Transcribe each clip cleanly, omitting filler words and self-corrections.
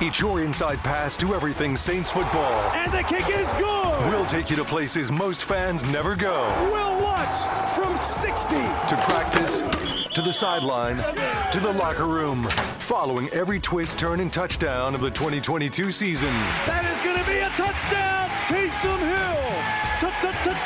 It's your inside pass to everything Saints football. And the kick is good. We'll take you to places most fans never go. We'll watch from 60. To practice, to the sideline, to the locker room. Following every twist, turn, and touchdown of the 2022 season. That is going to be a touchdown, Taysom Hill.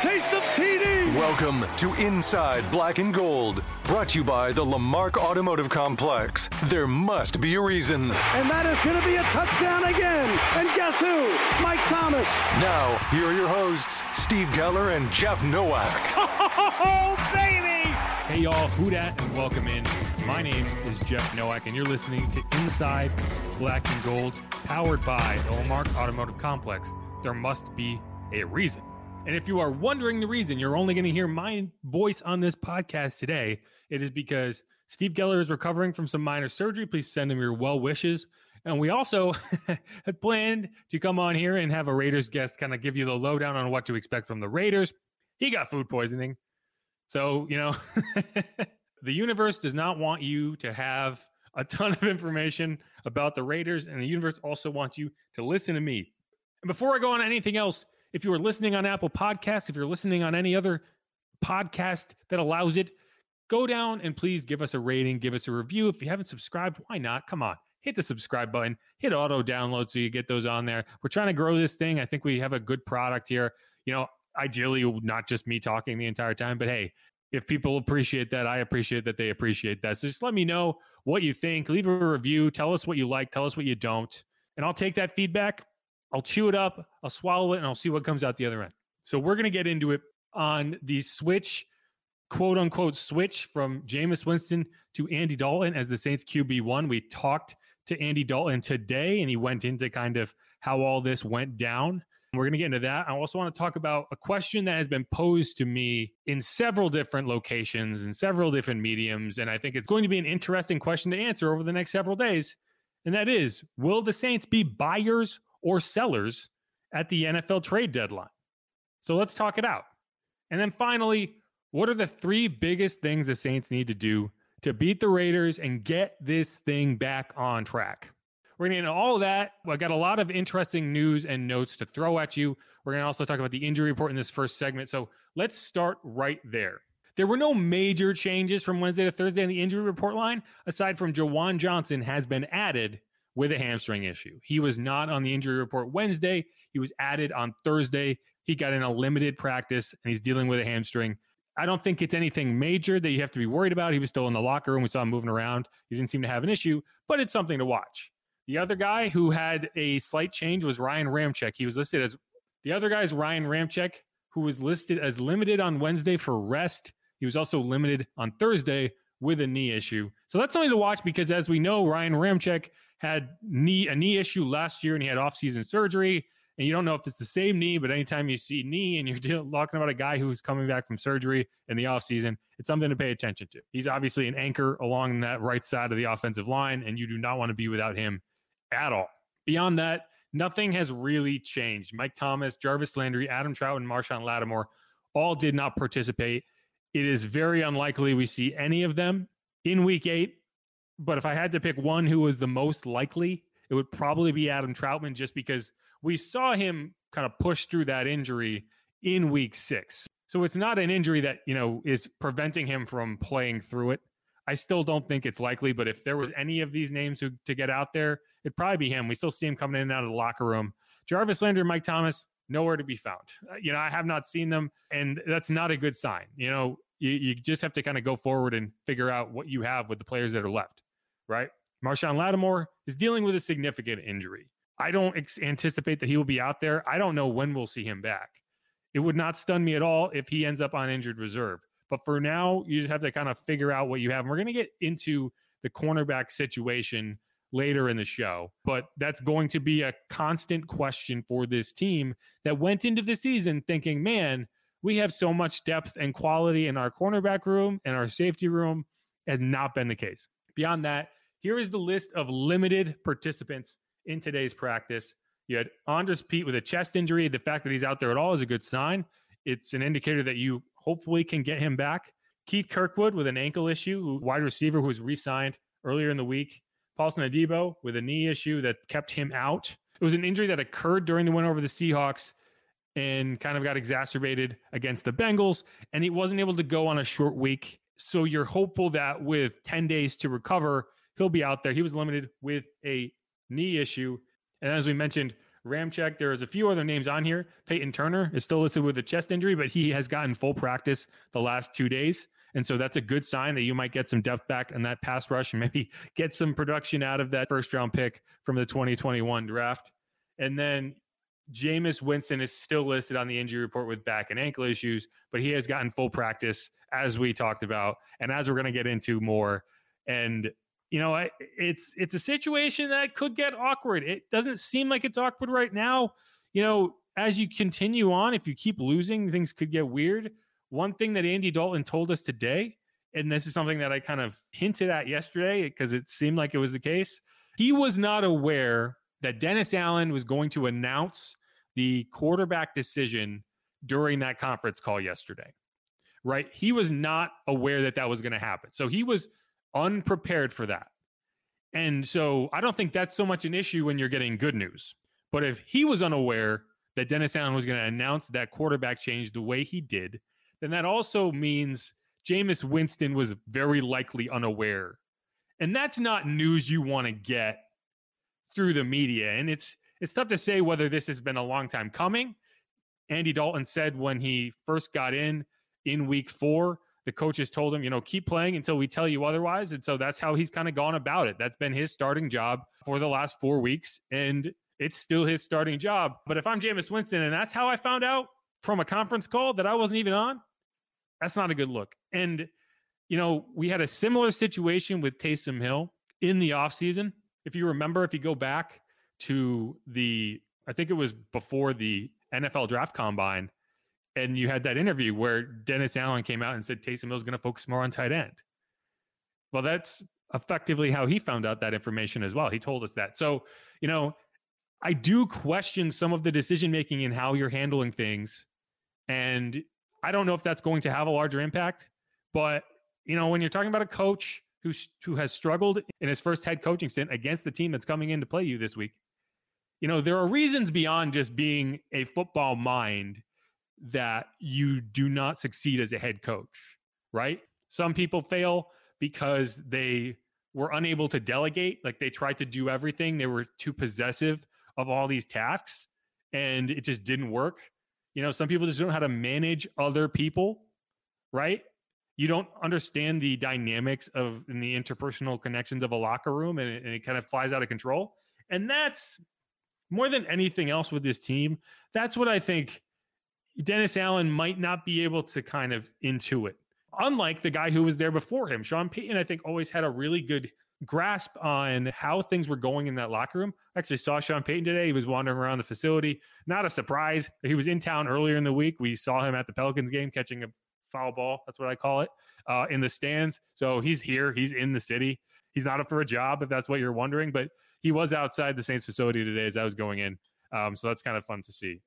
Taysom TD. Welcome to Inside Black and Gold. Brought to you by the Lamarck Automotive Complex. There must be a reason. And that is going to be a touchdown again. And guess who? Mike Thomas. Now, here are your hosts, Steve Geller and Jeff Nowak. Oh, baby! Hey, y'all. Who dat? And welcome in. My name is Jeff Nowak, and you're listening to Inside Black and Gold, powered by the Lamarck Automotive Complex. There must be a reason. And if you are wondering the reason you're only going to hear my voice on this podcast today, it is because Steve Geller is recovering from some minor surgery. Please send him your well wishes. And we also had planned to come on here and have a Raiders guest kind of give you the lowdown on what to expect from the Raiders. He got food poisoning. So, you know, the universe does not want you to have a ton of information about the Raiders. And the universe also wants you to listen to me. And before I go on to anything else, if you are listening on Apple Podcasts, if you're listening on any other podcast that allows it, go down and please give us a rating, give us a review. If you haven't subscribed, why not? Come on, hit the subscribe button, hit auto download so you get those on there. We're trying to grow this thing. I think we have a good product here. You know, ideally, not just me talking the entire time, but hey, if people appreciate that, I appreciate that they appreciate that. So just let me know what you think. Leave a review. Tell us what you like. Tell us what you don't. And I'll take that feedback. I'll chew it up, I'll swallow it, and I'll see what comes out the other end. So we're going to get into it on the switch, quote-unquote switch, from Jameis Winston to Andy Dalton as the Saints QB1. We talked to Andy Dalton today, and he went into kind of how all this went down. We're going to get into that. I also want to talk about a question that has been posed to me in several different locations and several different mediums, and I think it's going to be an interesting question to answer over the next several days, and that is, will the Saints be buyers or sellers at the NFL trade deadline? So let's talk it out. And then finally, what are the three biggest things the Saints need to do to beat the Raiders and get this thing back on track? We're going to get into all of that. I got a lot of interesting news and notes to throw at you. We're going to also talk about the injury report in this first segment. So let's start right there. There were no major changes from Wednesday to Thursday on the injury report line, aside from Jawan Johnson has been added with a hamstring issue. He was not on the injury report Wednesday. He was added on Thursday. He got in a limited practice, and he's dealing with a hamstring. I don't think it's anything major that you have to be worried about. He was still in the locker room. We saw him moving around. He didn't seem to have an issue, but it's something to watch. The other guy who had a slight change was Ryan Ramczyk. He was listed as the other guy's Ryan Ramczyk. who was listed as limited on Wednesday for rest. He was also limited on Thursday with a knee issue. So that's something to watch because, as we know, Ryan Ramczyk had a knee issue last year and he had offseason surgery. And you don't know if it's the same knee, but anytime you see knee and you're talking about a guy who's coming back from surgery in the offseason, it's something to pay attention to. He's obviously an anchor along that right side of the offensive line, and you do not want to be without him at all. Beyond that, nothing has really changed. Mike Thomas, Jarvis Landry, Adam Troutman, Marshawn Lattimore all did not participate. It is very unlikely we see any of them in Week 8, but if I had to pick one who was the most likely, it would probably be Adam Troutman just because we saw him kind of push through that injury in Week 6. So it's not an injury that, you know, is preventing him from playing through it. I still don't think it's likely, but if there was any of these names who to get out there, it'd probably be him. We still see him coming in and out of the locker room. Jarvis Landry and Mike Thomas, nowhere to be found. You know, I have not seen them, and that's not a good sign. You know, you just have to kind of go forward and figure out what you have with the players that are left, right? Marshawn Lattimore is dealing with a significant injury. I don't anticipate that he will be out there. I don't know when we'll see him back. It would not stun me at all if he ends up on injured reserve. But for now, you just have to kind of figure out what you have. And we're going to get into the cornerback situation later in the show. But that's going to be a constant question for this team that went into the season thinking, man, we have so much depth and quality in our cornerback room and our safety room. Has not been the case. Beyond that, here is the list of limited participants in today's practice. You had Andres Pete with a chest injury. The fact that he's out there at all is a good sign. It's an indicator that you hopefully can get him back. Keith Kirkwood with an ankle issue, wide receiver who was re-signed earlier in the week. Paulson Adebo with a knee issue that kept him out. It was an injury that occurred during the win over the Seahawks and kind of got exacerbated against the Bengals, and he wasn't able to go on a short week. So you're hopeful that with 10 days to recover, he'll be out there. He was limited with a knee issue. And as we mentioned, Ramczyk, there is a few other names on here. Peyton Turner is still listed with a chest injury, but he has gotten full practice the last 2 days. And so that's a good sign that you might get some depth back in that pass rush and maybe get some production out of that first round pick from the 2021 draft. And then Jameis Winston is still listed on the injury report with back and ankle issues, but he has gotten full practice as we talked about and as we're going to get into more. And you know, it's a situation that could get awkward. It doesn't seem like it's awkward right now. You know, as you continue on, if you keep losing, things could get weird. One thing that Andy Dalton told us today, and this is something that I kind of hinted at yesterday because it seemed like it was the case, he was not aware that Dennis Allen was going to announce the quarterback decision during that conference call yesterday, right? He was not aware that that was going to happen. So he was unprepared for that. And so I don't think that's so much an issue when you're getting good news. But if he was unaware that Dennis Allen was going to announce that quarterback change the way he did, then that also means Jameis Winston was very likely unaware. And that's not news you want to get through the media. And it's tough to say whether this has been a long time coming. Andy Dalton said when he first got in Week 4, the coaches told him, you know, keep playing until we tell you otherwise. And so that's how he's kind of gone about it. That's been his starting job for the last 4 weeks, and it's still his starting job. But if I'm Jameis Winston and that's how I found out from a conference call that I wasn't even on, that's not a good look. And, you know, we had a similar situation with Taysom Hill in the offseason. If you remember, if you go back to I think it was before the NFL draft combine, and you had that interview where Dennis Allen came out and said Taysom Hill's going to focus more on tight end. Well, that's effectively how he found out that information as well. He told us that. So, you know, I do question some of the decision-making and how you're handling things. And I don't know if that's going to have a larger impact, but you know, when you're talking about a coach who has struggled in his first head coaching stint against the team that's coming in to play you this week, you know, there are reasons beyond just being a football mind that you do not succeed as a head coach, right? Some people fail because they were unable to delegate. Like they tried to do everything. They were too possessive of all these tasks and it just didn't work. You know, some people just don't know how to manage other people, right? You don't understand the dynamics of and the interpersonal connections of a locker room and it kind of flies out of control. And that's more than anything else with this team. That's what I think Dennis Allen might not be able to kind of intuit. Unlike the guy who was there before him, Sean Payton, I think, always had a really good grasp on how things were going in that locker room. I actually saw Sean Payton today. He was wandering around the facility. Not a surprise. He was in town earlier in the week. We saw him at the Pelicans game catching a foul ball. That's what I call it, in the stands. So he's here. He's in the city. He's not up for a job, if that's what you're wondering, but he was outside the Saints facility today as I was going in. So that's kind of fun to see.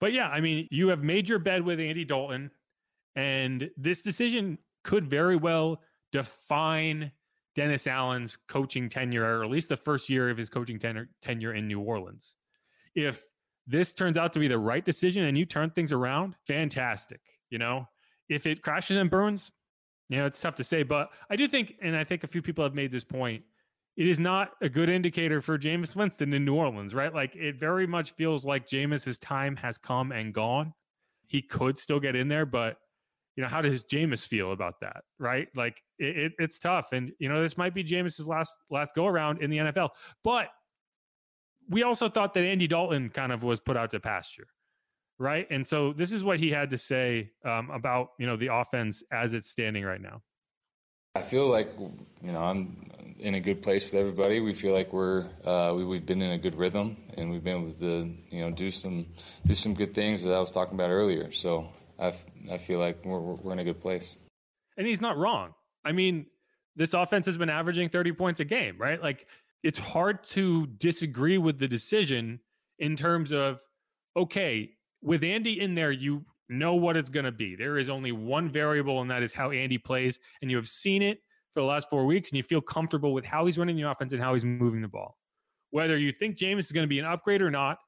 But yeah, I mean, you have made your bed with Andy Dalton, and this decision could very well define Dennis Allen's coaching tenure, or at least the first year of his coaching tenure in New Orleans. If this turns out to be the right decision and you turn things around, fantastic. You know, if it crashes and burns, you know, it's tough to say, but I do think, and I think a few people have made this point, it is not a good indicator for Jameis Winston in New Orleans, right? Like, it very much feels like Jameis's time has come and gone. He could still get in there, but you know, how does Jameis feel about that, right? Like, it's tough. And, you know, this might be Jameis's last go-around in the NFL. But we also thought that Andy Dalton kind of was put out to pasture, right? And so this is what he had to say about, you know, the offense as it's standing right now. I feel like, you know, I'm in a good place with everybody. We feel like we've been in a good rhythm, and we've been able to, you know, do some good things that I was talking about earlier. So I feel like we're in a good place. And he's not wrong. I mean, this offense has been averaging 30 points a game, right? Like, it's hard to disagree with the decision in terms of, okay, with Andy in there, you know what it's going to be. There is only one variable, and that is how Andy plays. And you have seen it for the last 4 weeks, and you feel comfortable with how he's running the offense and how he's moving the ball. Whether you think Jameis is going to be an upgrade or not,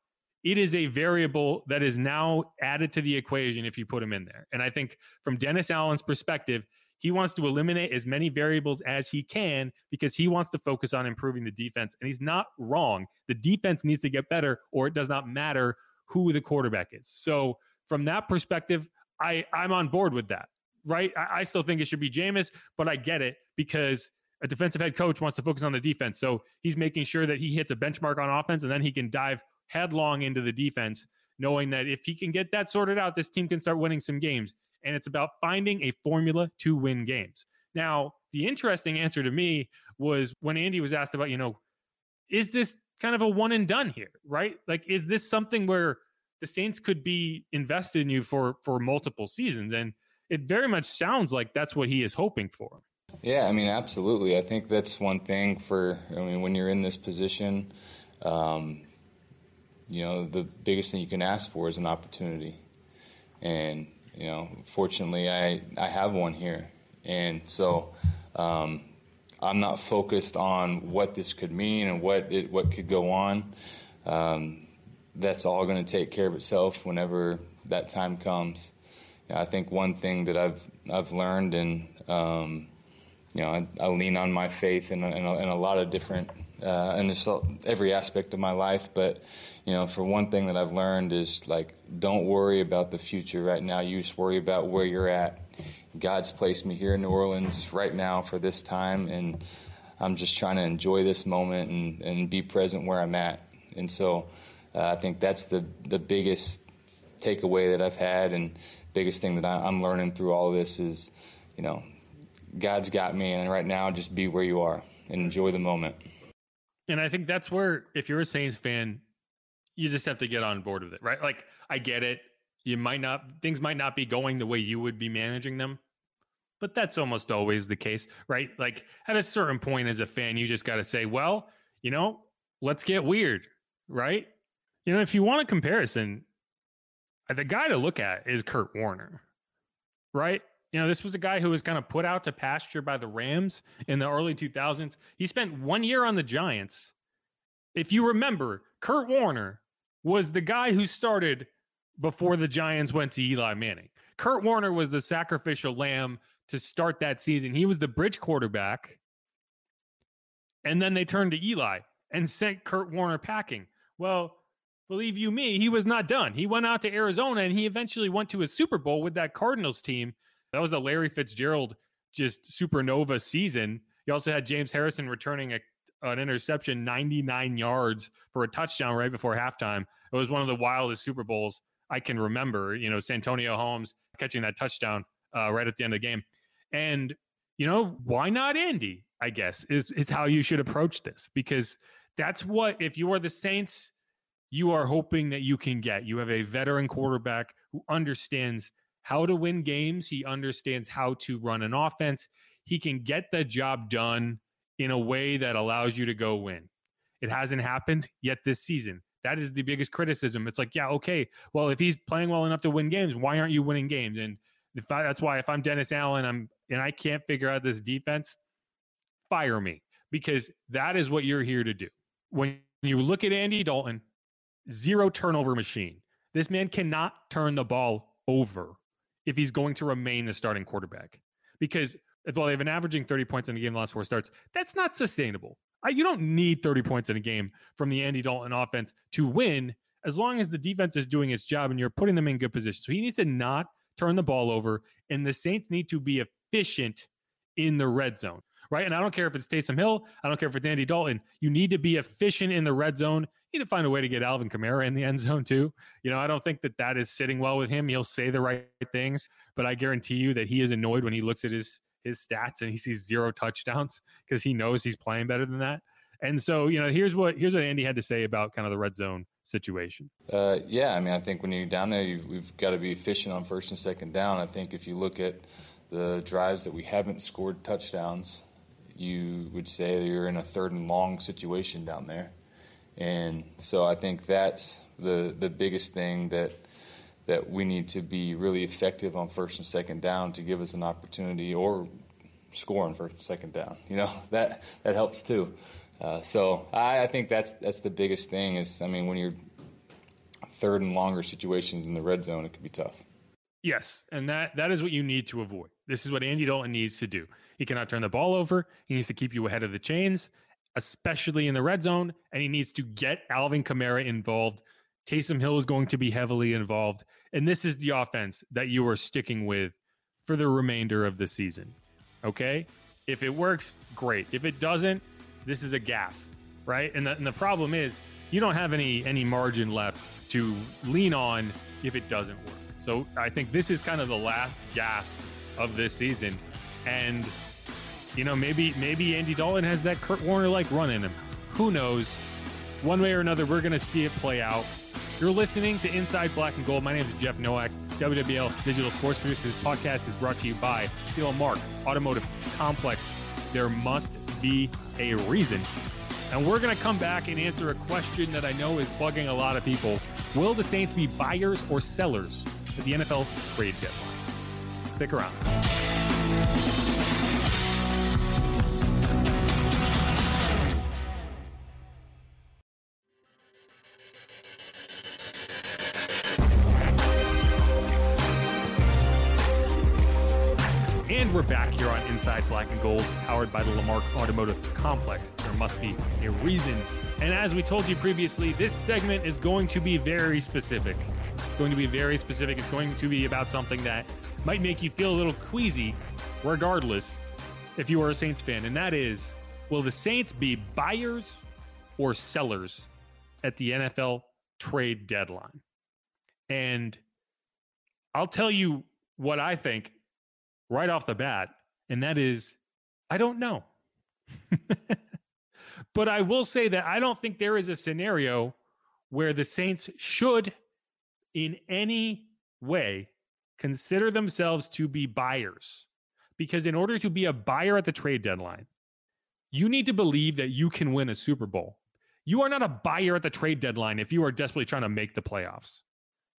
it is a variable that is now added to the equation if you put him in there. And I think from Dennis Allen's perspective, he wants to eliminate as many variables as he can because he wants to focus on improving the defense. And he's not wrong. The defense needs to get better, or it does not matter who the quarterback is. So from that perspective, I'm on board with that, right? I still think it should be Jameis, but I get it because a defensive head coach wants to focus on the defense. So he's making sure that he hits a benchmark on offense, and then he can dive headlong into the defense, knowing that if he can get that sorted out, this team can start winning some games. And it's about finding a formula to win games. Now, the interesting answer to me was when Andy was asked about, you know, is this kind of a one and done here, right? Like, is this something where the Saints could be invested in you for multiple seasons? And it very much sounds like that's what he is hoping for. Yeah, I mean, absolutely. I think that's one thing when you're in this position, you know, the biggest thing you can ask for is an opportunity. And, you know, fortunately, I have one here. And so I'm not focused on what this could mean and what could go on. That's all going to take care of itself whenever that time comes. You know, I think one thing that I've learned, and, you know, I lean on my faith in a lot of different in every aspect of my life. But, you know, for one thing that I've learned is, like, don't worry about the future right now. You just worry about where you're at. God's placed me here in New Orleans right now for this time, and I'm just trying to enjoy this moment and be present where I'm at. And so I think that's the biggest takeaway that I've had, and biggest thing that I'm learning through all of this is, you know, God's got me, and right now just be where you are and enjoy the moment. And I think that's where, if you're a Saints fan, you just have to get on board with it, right? Like, I get it. Things might not be going the way you would be managing them, but that's almost always the case, right? Like, at a certain point as a fan, you just got to say, well, you know, let's get weird, right? You know, if you want a comparison, the guy to look at is Kurt Warner, right? You know, this was a guy who was kind of put out to pasture by the Rams in the early 2000s. He spent 1 year on the Giants. If you remember, Kurt Warner was the guy who started before the Giants went to Eli Manning. Kurt Warner was the sacrificial lamb to start that season. He was the bridge quarterback. And then they turned to Eli and sent Kurt Warner packing. Well, believe you me, he was not done. He went out to Arizona, and he eventually went to a Super Bowl with that Cardinals team. That was the Larry Fitzgerald just supernova season. You also had James Harrison returning an interception 99 yards for a touchdown right before halftime. It was one of the wildest Super Bowls I can remember, you know, Santonio Holmes catching that touchdown right at the end of the game. And, you know, why not Andy, I guess, is how you should approach this. Because that's what, if you are the Saints, you are hoping that you can get. You have a veteran quarterback who understands how to win games. He understands how to run an offense. He can get the job done in a way that allows you to go win. It hasn't happened yet this season. That is the biggest criticism. It's like, yeah, okay, well, if he's playing well enough to win games, why aren't you winning games? And that's why if I'm Dennis Allen and I can't figure out this defense, fire me, because that is what you're here to do. When you look at Andy Dalton, zero turnover machine. This man cannot turn the ball over if he's going to remain the starting quarterback, because while they've been averaging 30 points in a game the last four starts, that's not sustainable. You don't need 30 points in a game from the Andy Dalton offense to win, as long as the defense is doing its job and you're putting them in good position. So he needs to not turn the ball over, and the Saints need to be efficient in the red zone, right? And I don't care if it's Taysom Hill. I don't care if it's Andy Dalton. You need to be efficient in the red zone. You need to find a way to get Alvin Kamara in the end zone too. You know, I don't think that that is sitting well with him. He'll say the right things, but I guarantee you that he is annoyed when he looks at his stats and he sees zero touchdowns, because he knows he's playing better than that. And so, you know, here's what Andy had to say about kind of the red zone situation. Yeah, I mean, I think when you're down there, we've got to be efficient on first and second down. I think if you look at the drives that we haven't scored touchdowns, you would say you're in a third and long situation down there. And so I think that's the biggest thing that we need to be really effective on first and second down to give us an opportunity, or score on first and second down. You know, that helps too. So I think that's the biggest thing is, I mean, when you're third and longer situations in the red zone, it could be tough. Yes, and that is what you need to avoid. This is what Andy Dalton needs to do. He cannot turn the ball over. He needs to keep you ahead of the chains, especially in the red zone, and he needs to get Alvin Kamara involved. Taysom Hill is going to be heavily involved, and this is the offense that you are sticking with for the remainder of the season, okay? If it works, great. If it doesn't, this is a gaffe, right? And the problem is you don't have any margin left to lean on if it doesn't work. So I think this is kind of the last gasp of this season, and you know, maybe Andy Dalton has that Kurt Warner-like run in him. Who knows? One way or another, we're going to see it play out. You're listening to Inside Black and Gold. My name is Jeff Nowak. WWL Digital Sports Producers Podcast is brought to you by the Lamarck Automotive Complex. There must be a reason. And we're going to come back and answer a question that I know is bugging a lot of people. Will the Saints be buyers or sellers at the NFL trade deadline? Stick around. We're back here on Inside Black and Gold, powered by the Lamarck Automotive Complex. There must be a reason. And as we told you previously, this segment is going to be very specific. It's going to be very specific. It's going to be about something that might make you feel a little queasy, regardless, if you are a Saints fan. And that is, will the Saints be buyers or sellers at the NFL trade deadline? And I'll tell you what I think right off the bat, and that is, I don't know. But I will say that I don't think there is a scenario where the Saints should in any way consider themselves to be buyers. Because in order to be a buyer at the trade deadline, you need to believe that you can win a Super Bowl. You are not a buyer at the trade deadline if you are desperately trying to make the playoffs,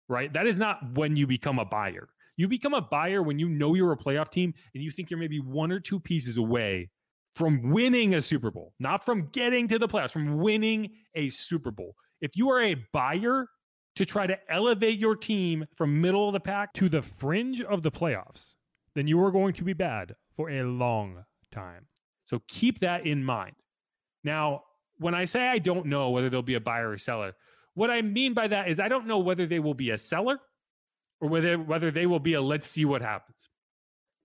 right? That is not when you become a buyer. You become a buyer when you know you're a playoff team and you think you're maybe one or two pieces away from winning a Super Bowl, not from getting to the playoffs, from winning a Super Bowl. If you are a buyer to try to elevate your team from middle of the pack to the fringe of the playoffs, then you are going to be bad for a long time. So keep that in mind. Now, when I say I don't know whether they'll be a buyer or seller, what I mean by that is I don't know whether they will be a seller or whether they will be a let's see what happens.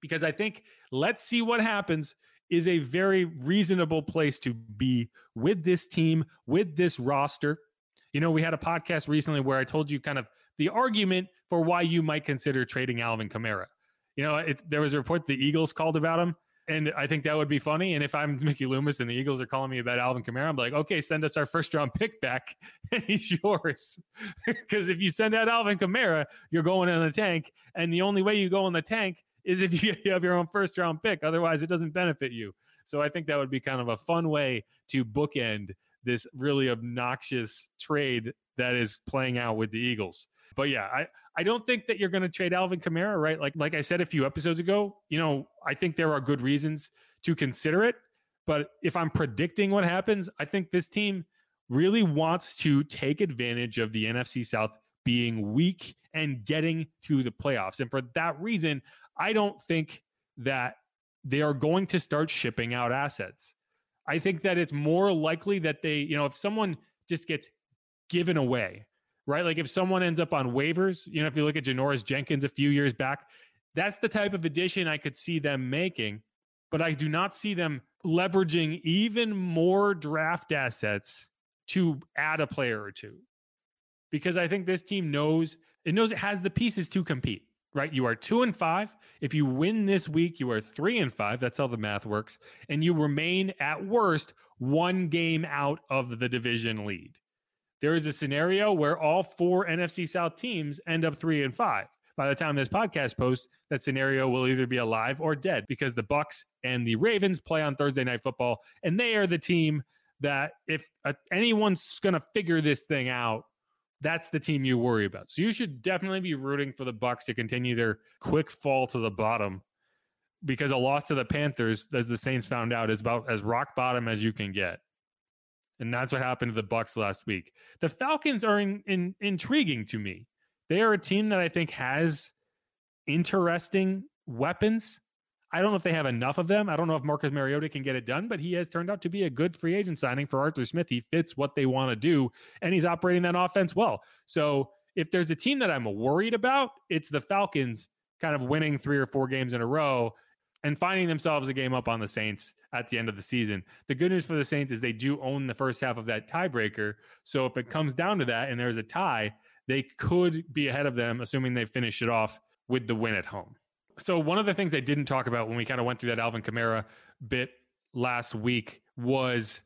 Because I think let's see what happens is a very reasonable place to be with this team, with this roster. You know, we had a podcast recently where I told you kind of the argument for why you might consider trading Alvin Kamara. You know, there was a report the Eagles called about him, and I think that would be funny. And if I'm Mickey Loomis and the Eagles are calling me about Alvin Kamara, I'm like, okay, send us our first-round pick back, and he's yours. Because if you send out Alvin Kamara, you're going in the tank, and the only way you go in the tank is if you have your own first-round pick. Otherwise, it doesn't benefit you. So I think that would be kind of a fun way to bookend this really obnoxious trade that is playing out with the Eagles. But yeah, I don't think that you're going to trade Alvin Kamara, right? Like I said a few episodes ago, you know, I think there are good reasons to consider it. But if I'm predicting what happens, I think this team really wants to take advantage of the NFC South being weak and getting to the playoffs. And for that reason, I don't think that they are going to start shipping out assets. I think that it's more likely that they, you know, if someone just gets given away, right? Like if someone ends up on waivers, you know, if you look at Janoris Jenkins a few years back, that's the type of addition I could see them making, but I do not see them leveraging even more draft assets to add a player or two, because I think this team knows it has the pieces to compete. Right? You are 2-5. If you win this week, you are 3-5. That's how the math works. And you remain at worst one game out of the division lead. There is a scenario where all four NFC South teams end up 3-5. By the time this podcast posts, that scenario will either be alive or dead, because the Bucs and the Ravens play on Thursday Night Football. And they are the team that if anyone's going to figure this thing out, that's the team you worry about. So you should definitely be rooting for the Bucs to continue their quick fall to the bottom, because a loss to the Panthers, as the Saints found out, is about as rock bottom as you can get. And that's what happened to the Bucs last week. The Falcons are intriguing to me. They are a team that I think has interesting weapons. I don't know if they have enough of them. I don't know if Marcus Mariota can get it done, but he has turned out to be a good free agent signing for Arthur Smith. He fits what they want to do, and he's operating that offense well. So if there's a team that I'm worried about, it's the Falcons kind of winning 3 or 4 games in a row and finding themselves a game up on the Saints at the end of the season. The good news for the Saints is they do own the first half of that tiebreaker. So if it comes down to that and there's a tie, they could be ahead of them, assuming they finish it off with the win at home. So one of the things I didn't talk about when we kind of went through that Alvin Kamara bit last week was,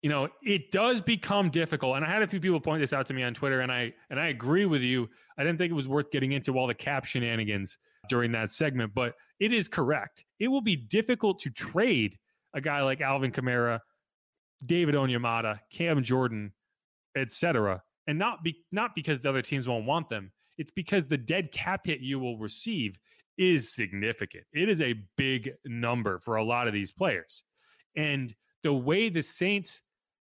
you know, it does become difficult. And I had a few people point this out to me on Twitter, and I agree with you. I didn't think it was worth getting into all the cap shenanigans during that segment, but it is correct. It will be difficult to trade a guy like Alvin Kamara, David Onyemata, Cam Jordan, etc. And not because the other teams won't want them. It's because the dead cap hit you will receive is significant. It is a big number for a lot of these players. And the way the Saints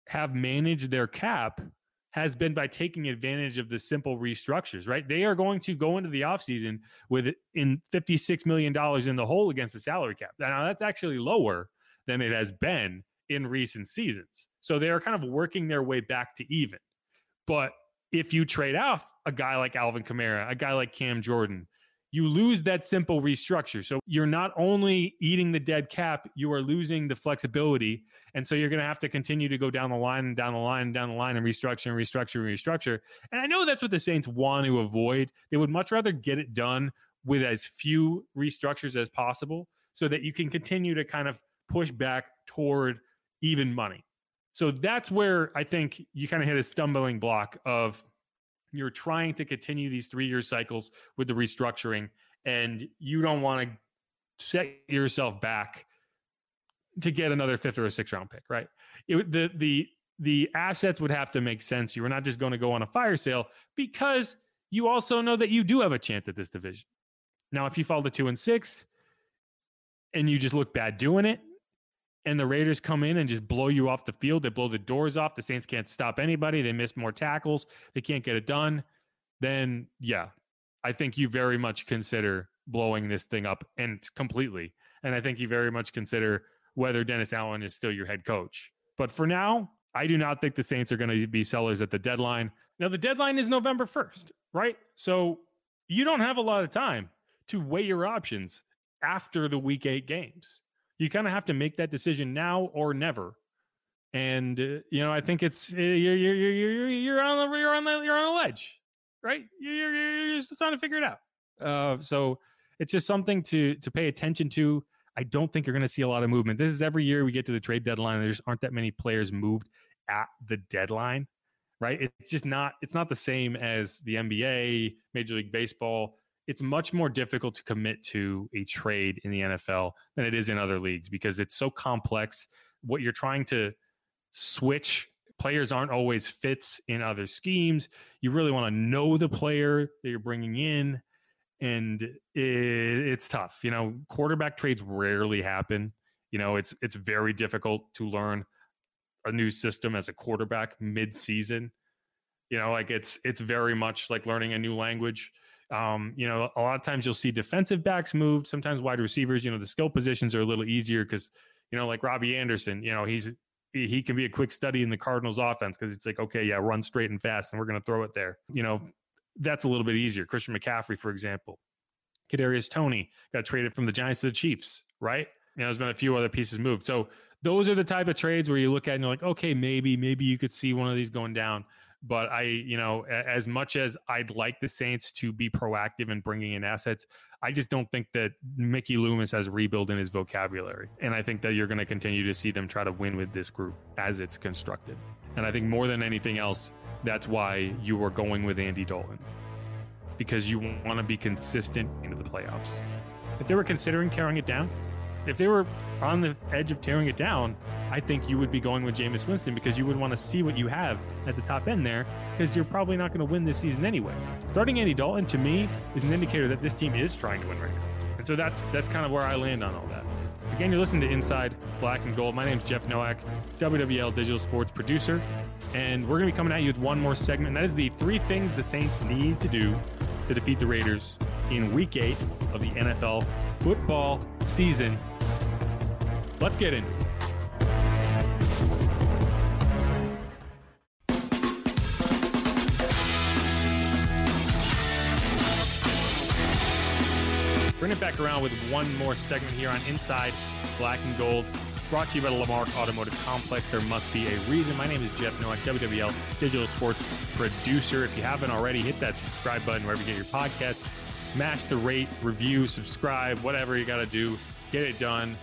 have managed their cap has been by taking advantage of the simple restructures, right? They are going to go into the offseason with $56 million in the hole against the salary cap. Now, that's actually lower than it has been in recent seasons. So they are kind of working their way back to even. But if you trade off a guy like Alvin Kamara, a guy like Cam Jordan, you lose that simple restructure. So you're not only eating the dead cap, you are losing the flexibility. And so you're going to have to continue to go down the line and down the line and down the line and restructure and restructure and restructure. And I know that's what the Saints want to avoid. They would much rather get it done with as few restructures as possible so that you can continue to kind of push back toward even money. So that's where I think you kind of hit a stumbling block of, you're trying to continue these 3-year cycles with the restructuring, and you don't want to set yourself back to get another 5th or a 6th round pick, right? The assets would have to make sense. You were not just going to go on a fire sale, because you also know that you do have a chance at this division. Now, if you fall to 2-6 and you just look bad doing it, and the Raiders come in and just blow you off the field, they blow the doors off, the Saints can't stop anybody, they miss more tackles, they can't get it done, then yeah, I think you very much consider blowing this thing up and completely. And I think you very much consider whether Dennis Allen is still your head coach. But for now, I do not think the Saints are going to be sellers at the deadline. Now, the deadline is November 1st, right? So you don't have a lot of time to weigh your options after the Week 8 games. You kind of have to make that decision now or never, and you know, I think it's you're on the ledge. right? You're just trying to figure it out. So it's just something to pay attention to. I don't think you're going to see a lot of movement. This is every year we get to the trade deadline and there just aren't that many players moved at the deadline, right? It's just not, it's not the same as the NBA, Major League Baseball. It's much more difficult to commit to a trade in the NFL than it is in other leagues because it's so complex. What you're trying to switch, players aren't always fits in other schemes. You really want to know the player that you're bringing in. And it's tough. You know, quarterback trades rarely happen. You know, it's very difficult to learn a new system as a quarterback mid-season. You know, like it's very much like learning a new language. You know, a lot of times you'll see defensive backs moved, sometimes wide receivers. You know, the skill positions are a little easier because, you know, like Robbie Anderson, you know, he can be a quick study in the Cardinals offense because it's like, okay, yeah, run straight and fast and we're going to throw it there. You know, that's a little bit easier. Christian McCaffrey, for example. Kadarius Toney got traded from the Giants to the Chiefs, right? You know, there's been a few other pieces moved. So those are the type of trades where you look at and you're like, okay, maybe you could see one of these going down. But I, you know, as much as I'd like the Saints to be proactive in bringing in assets, I just don't think that Mickey Loomis has rebuild in his vocabulary. And I think that you're going to continue to see them try to win with this group as it's constructed. And I think more than anything else, that's why you are going with Andy Dalton, because you want to be consistent into the playoffs. If they were considering tearing it down, if they were on the edge of tearing it down, I think you would be going with Jameis Winston because you would want to see what you have at the top end there because you're probably not going to win this season anyway. Starting Andy Dalton, to me, is an indicator that this team is trying to win right now. And so that's kind of where I land on all that. Again, you're listening to Inside Black and Gold. My name's Jeff Nowak, WWL Digital Sports producer, and we're going to be coming at you with one more segment, and that is the three things the Saints need to do to defeat the Raiders in Week 8 of the NFL football season. Let's get in. Bring it back around with one more segment here on Inside Black and Gold, brought to you by the Lamarck Automotive Complex. There must be a reason. My name is Jeff Nowak, WWL Digital Sports producer. If you haven't already, hit that subscribe button wherever you get your podcast. Mash the rate, review, subscribe, whatever you got to do. Get it done.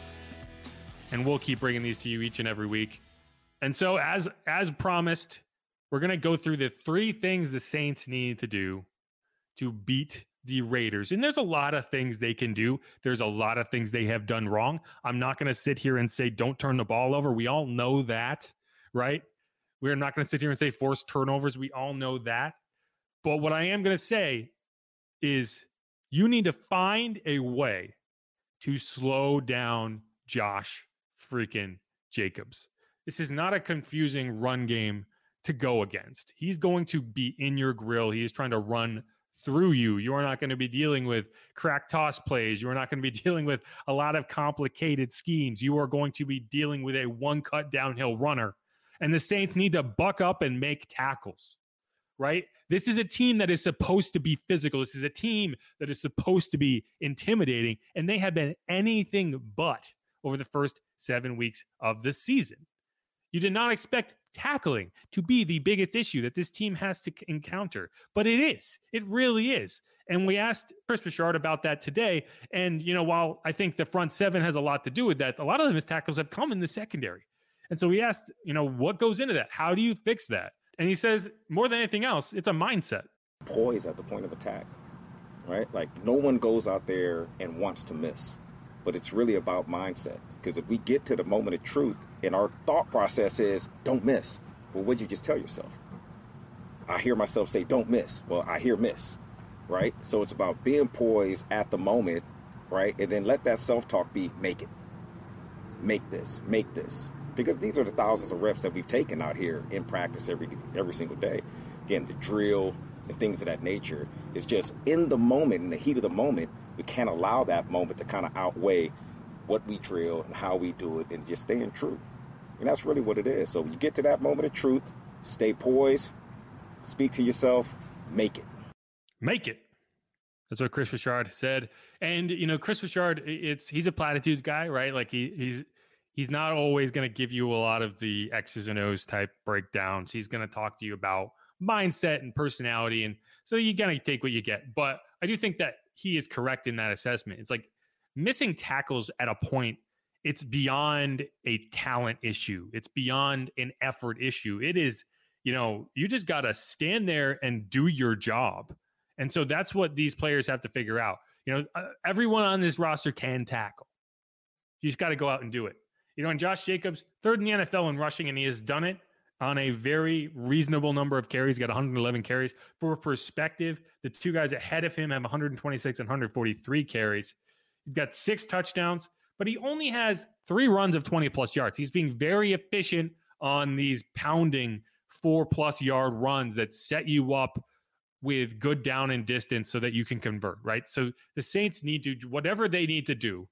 And we'll keep bringing these to you each and every week. And so as promised, we're going to go through the three things the Saints need to do to beat the Raiders. And there's a lot of things they can do. There's a lot of things they have done wrong. I'm not going to sit here and say, don't turn the ball over. We all know that, right? We're not going to sit here and say force turnovers. We all know that. But what I am going to say is you need to find a way to slow down Josh freaking Jacobs. This is not a confusing run game to go against. He's going to be in your grill. He is trying to run through you. You are not going to be dealing with crack toss plays. You are not going to be dealing with a lot of complicated schemes. You are going to be dealing with a one-cut downhill runner. And the Saints need to buck up and make tackles, right? This is a team that is supposed to be physical. This is a team that is supposed to be intimidating, and they have been anything but over the first 7 weeks of the season. You did not expect tackling to be the biggest issue that this team has to encounter, but it is. It really is. And we asked Chris Richard about that today. And, you know, while I think the front seven has a lot to do with that, a lot of his tackles have come in the secondary. And so we asked, you know, what goes into that? How do you fix that? And he says, more than anything else, it's a mindset. Poise at the point of attack, right? Like, no one goes out there and wants to miss. But it's really about mindset, because if we get to the moment of truth and our thought process is don't miss, well, what'd you just tell yourself? I hear myself say don't miss. Well, I hear miss, right? So it's about being poised at the moment, right? And then let that self-talk be make it, make this, because these are the thousands of reps that we've taken out here in practice every single day. Again, the drill and things of that nature. It's just in the moment, in the heat of the moment. We can't allow that moment to kind of outweigh what we drill and how we do it and just staying true. And that's really what it is. So when you get to that moment of truth, stay poised, speak to yourself, make it. Make it. That's what Chris Richard said. And, you know, Chris Richard, he's a platitudes guy, right? Like he's not always going to give you a lot of the X's and O's type breakdowns. He's going to talk to you about mindset and personality. And so you gotta take what you get. But I do think that he is correct in that assessment. It's like missing tackles at a point. It's beyond a talent issue. It's beyond an effort issue. It is, you know, you just got to stand there and do your job. And so that's what these players have to figure out. You know, everyone on this roster can tackle. You just got to go out and do it. You know, and Josh Jacobs, third in the NFL in rushing, and he has done it on a very reasonable number of carries. He's got 111 carries. For perspective, the two guys ahead of him have 126 and 143 carries. He's got 6 touchdowns, but he only has 3 runs of 20-plus yards. He's being very efficient on these pounding 4-plus yard runs that set you up with good down and distance so that you can convert, right? So the Saints need to do whatever they need to do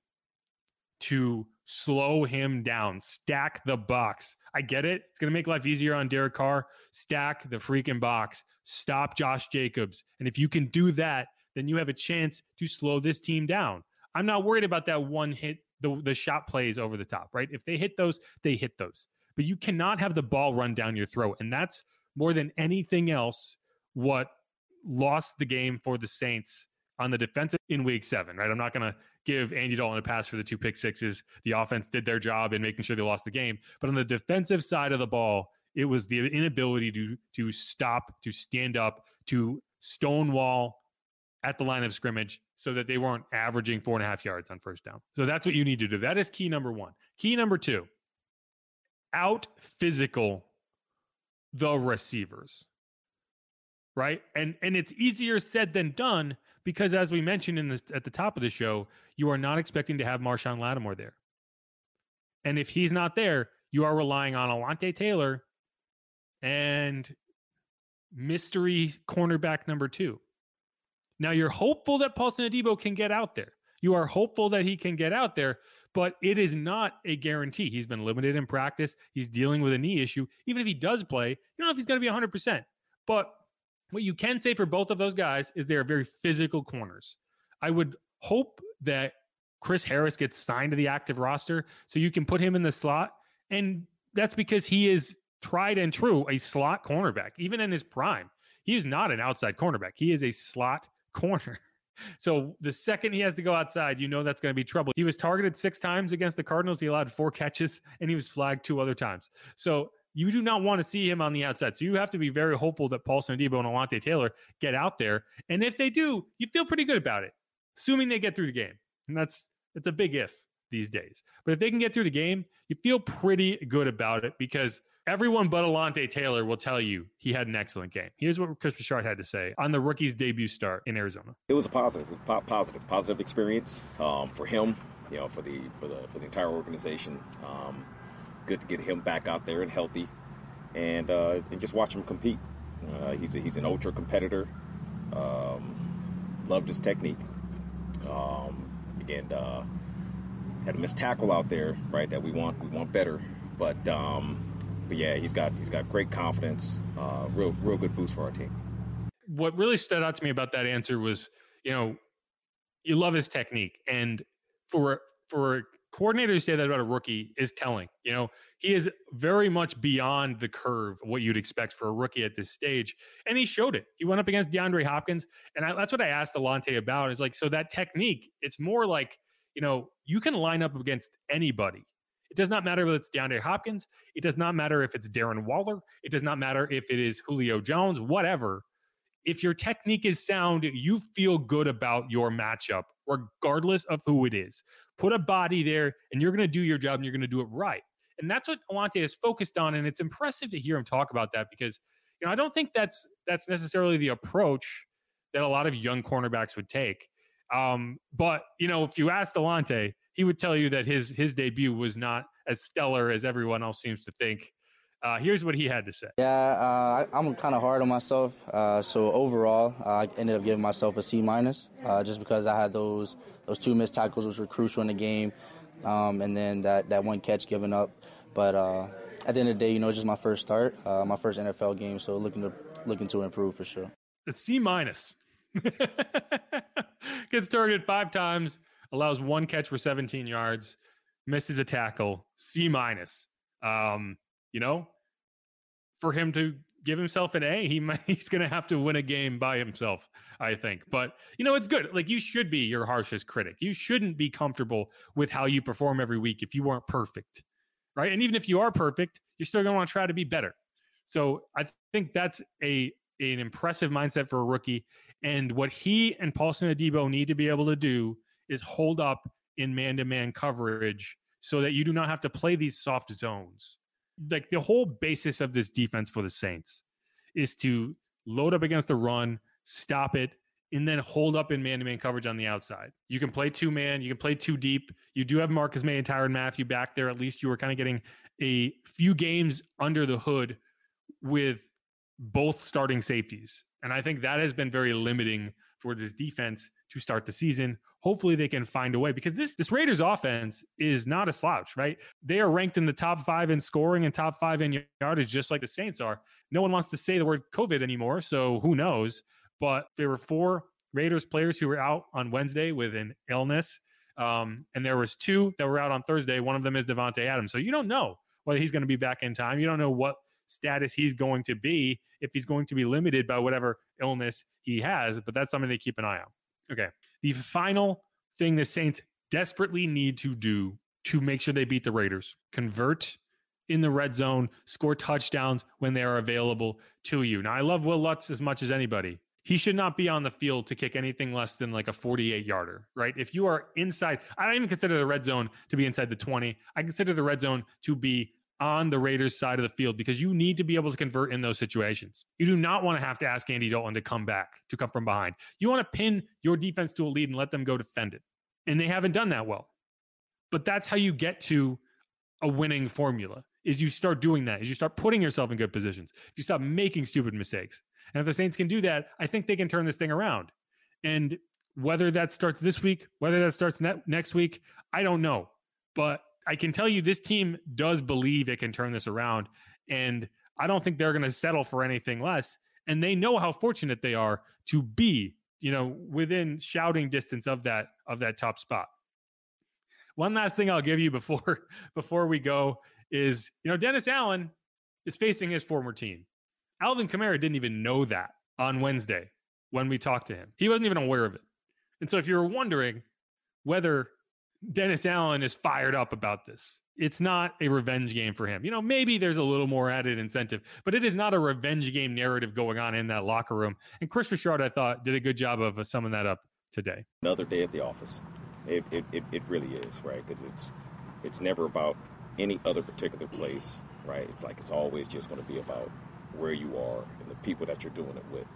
to slow him down, stack the box. I get it. It's going to make life easier on Derek Carr. Stack the freaking box. Stop Josh Jacobs. And if you can do that, then you have a chance to slow this team down. I'm not worried about that one hit, the shot plays over the top, right? If they hit those, they hit those. But you cannot have the ball run down your throat. And that's more than anything else what lost the game for the Saints on the defensive in week 7, right? I'm not going to give Andy Dalton a pass for the 2 pick sixes. The offense did their job in making sure they lost the game. But on the defensive side of the ball, it was the inability to stop, to stand up, to stonewall at the line of scrimmage so that they weren't averaging 4.5 yards on first down. So that's what you need to do. That is key number 1. Key number 2, out physical the receivers, right? And it's easier said than done because as we mentioned at the top of the show, you are not expecting to have Marshawn Lattimore there. And if he's not there, you are relying on Alontae Taylor and mystery cornerback number 2. Now, you're hopeful that Paulson Adebo can get out there. You are hopeful that he can get out there, but it is not a guarantee. He's been limited in practice. He's dealing with a knee issue. Even if he does play, you don't know if he's going to be 100%. But what you can say for both of those guys is they are very physical corners. I would hope that Chris Harris gets signed to the active roster so you can put him in the slot. And that's because he is tried and true, a slot cornerback, even in his prime. He is not an outside cornerback. He is a slot corner. So the second he has to go outside, you know that's going to be trouble. He was targeted 6 times against the Cardinals. He allowed 4 catches, and he was flagged 2 other times. So you do not want to see him on the outside. So you have to be very hopeful that Paulson Adebo and Alontae Taylor get out there. And if they do, you feel pretty good about it, assuming they get through the game. And that's a big if these days. But if they can get through the game, you feel pretty good about it because everyone but Alontae Taylor will tell you he had an excellent game. Here's what Chris Richard had to say on the rookie's debut start in Arizona. It was a positive experience for him, you know, for the entire organization. Good to get him back out there and healthy, and just watch him compete. He's an ultra competitor. Loved his technique. And had a missed tackle out there, right? That we want better, but yeah, he's got great confidence. Real good boost for our team. What really stood out to me about that answer was, you know, you love his technique, and for coordinators to say that about a rookie is telling. You know, he is very much beyond the curve what you'd expect for a rookie at this stage, and he showed it. He went up against DeAndre Hopkins, and that's what I asked Alontae about. Is like, so that technique, it's more like, you know, you can line up against anybody. It does not matter if it's DeAndre Hopkins. It does not matter if it's Darren Waller. It does not matter if it is Julio Jones, whatever. If your technique is sound, you feel good about your matchup, regardless of who it is. Put a body there, and you're going to do your job, and you're going to do it right. And that's what Alontae is focused on, and it's impressive to hear him talk about that because, you know, I don't think that's necessarily the approach that a lot of young cornerbacks would take. But, you know, if you asked Alontae, he would tell you that his debut was not as stellar as everyone else seems to think. Here's what he had to say. Yeah, I'm kind of hard on myself. So overall, I ended up giving myself a C-, just because I had those 2 missed tackles, which were crucial in the game, and then that one catch given up. But at the end of the day, you know, it's just my first start, my first NFL game, so looking to improve for sure. A C-. Gets targeted 5 times, allows 1 catch for 17 yards, misses a tackle, C-. You know, for him to give himself an A. He's going to have to win a game by himself, I think. But, you know, it's good. Like, you should be your harshest critic. You shouldn't be comfortable with how you perform every week if you aren't perfect, right? And even if you are perfect, you're still going to want to try to be better. So I think that's an impressive mindset for a rookie. And what he and Paulson Adebo need to be able to do is hold up in man-to-man coverage so that you do not have to play these soft zones. Like, the whole basis of this defense for the Saints is to load up against the run, stop it, and then hold up in man-to-man coverage on the outside. You can play two-man, you can play two deep. You do have Marcus May and Tyrann Mathieu back there. At least you were kind of getting a few games under the hood with both starting safeties. And I think that has been very limiting for this defense to start the season. Hopefully they can find a way, because this Raiders offense is not a slouch, right? They are ranked in the top 5 in scoring and top 5 in yardage, just like the Saints are. No one wants to say the word COVID anymore, so who knows? But there were 4 Raiders players who were out on Wednesday with an illness, and there was 2 that were out on Thursday. One of them is Devontae Adams. So you don't know whether he's going to be back in time. You don't know what status he's going to be, if he's going to be limited by whatever illness he has, but that's something to keep an eye on. Okay. The final thing the Saints desperately need to do to make sure they beat the Raiders: convert in the red zone, score touchdowns when they are available to you. Now, I love Will Lutz as much as anybody. He should not be on the field to kick anything less than like a 48-yarder, right? If you are inside, I don't even consider the red zone to be inside the 20. I consider the red zone to be on the Raiders' side of the field, because you need to be able to convert in those situations. You do not want to have to ask Andy Dalton to come from behind. You want to pin your defense to a lead and let them go defend it. And they haven't done that well. But that's how you get to a winning formula, is you start doing that, is you start putting yourself in good positions, if you stop making stupid mistakes. And if the Saints can do that, I think they can turn this thing around. And whether that starts this week, whether that starts next week, I don't know. But I can tell you this team does believe it can turn this around, and I don't think they're going to settle for anything less. And they know how fortunate they are to be, you know, within shouting distance of that top spot. One last thing I'll give you before we go is, you know, Dennis Allen is facing his former team. Alvin Kamara didn't even know that on Wednesday when we talked to him. He wasn't even aware of it. And so if you were wondering whether Dennis Allen is fired up about this, it's not a revenge game for him. You know, maybe there's a little more added incentive, but it is not a revenge game narrative going on in that locker room. And Chris Richard, I thought, did a good job of summing that up today. Another day at the office. It really is, right? Because it's never about any other particular place, right? It's like, it's always just going to be about where you are and the people that you're doing it with.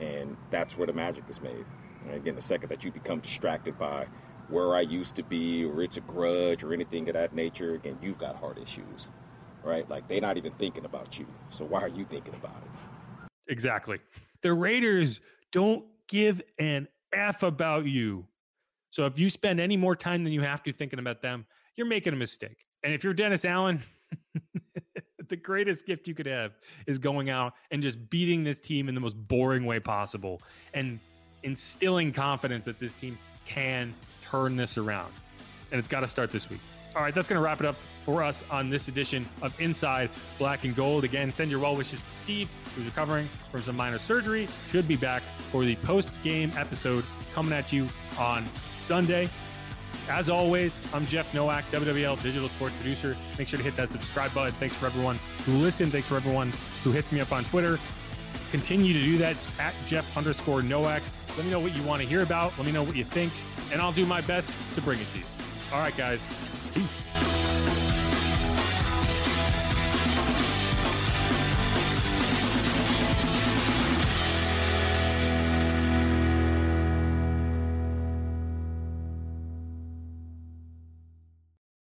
And that's where the magic is made. And again, the second that you become distracted by where I used to be, or it's a grudge or anything of that nature, again, you've got heart issues, right? Like, they're not even thinking about you. So why are you thinking about it? Exactly. The Raiders don't give an F about you. So if you spend any more time than you have to thinking about them, you're making a mistake. And if you're Dennis Allen, the greatest gift you could have is going out and just beating this team in the most boring way possible and instilling confidence that this team can turn this around. And it's got to start this week. All right, that's going to wrap it up for us on this edition of Inside Black and Gold. Again, send your well wishes to Steve, who's recovering from some minor surgery. Should be back for the post-game episode coming at you on Sunday. As always, I'm Jeff Nowak, WWL Digital Sports Producer. Make sure to hit that subscribe button. Thanks for everyone who listened. Thanks for everyone who hits me up on Twitter. Continue to do that, at Jeff_Nowak. Let me know what you want to hear about. Let me know what you think, and I'll do my best to bring it to you. All right, guys. Peace.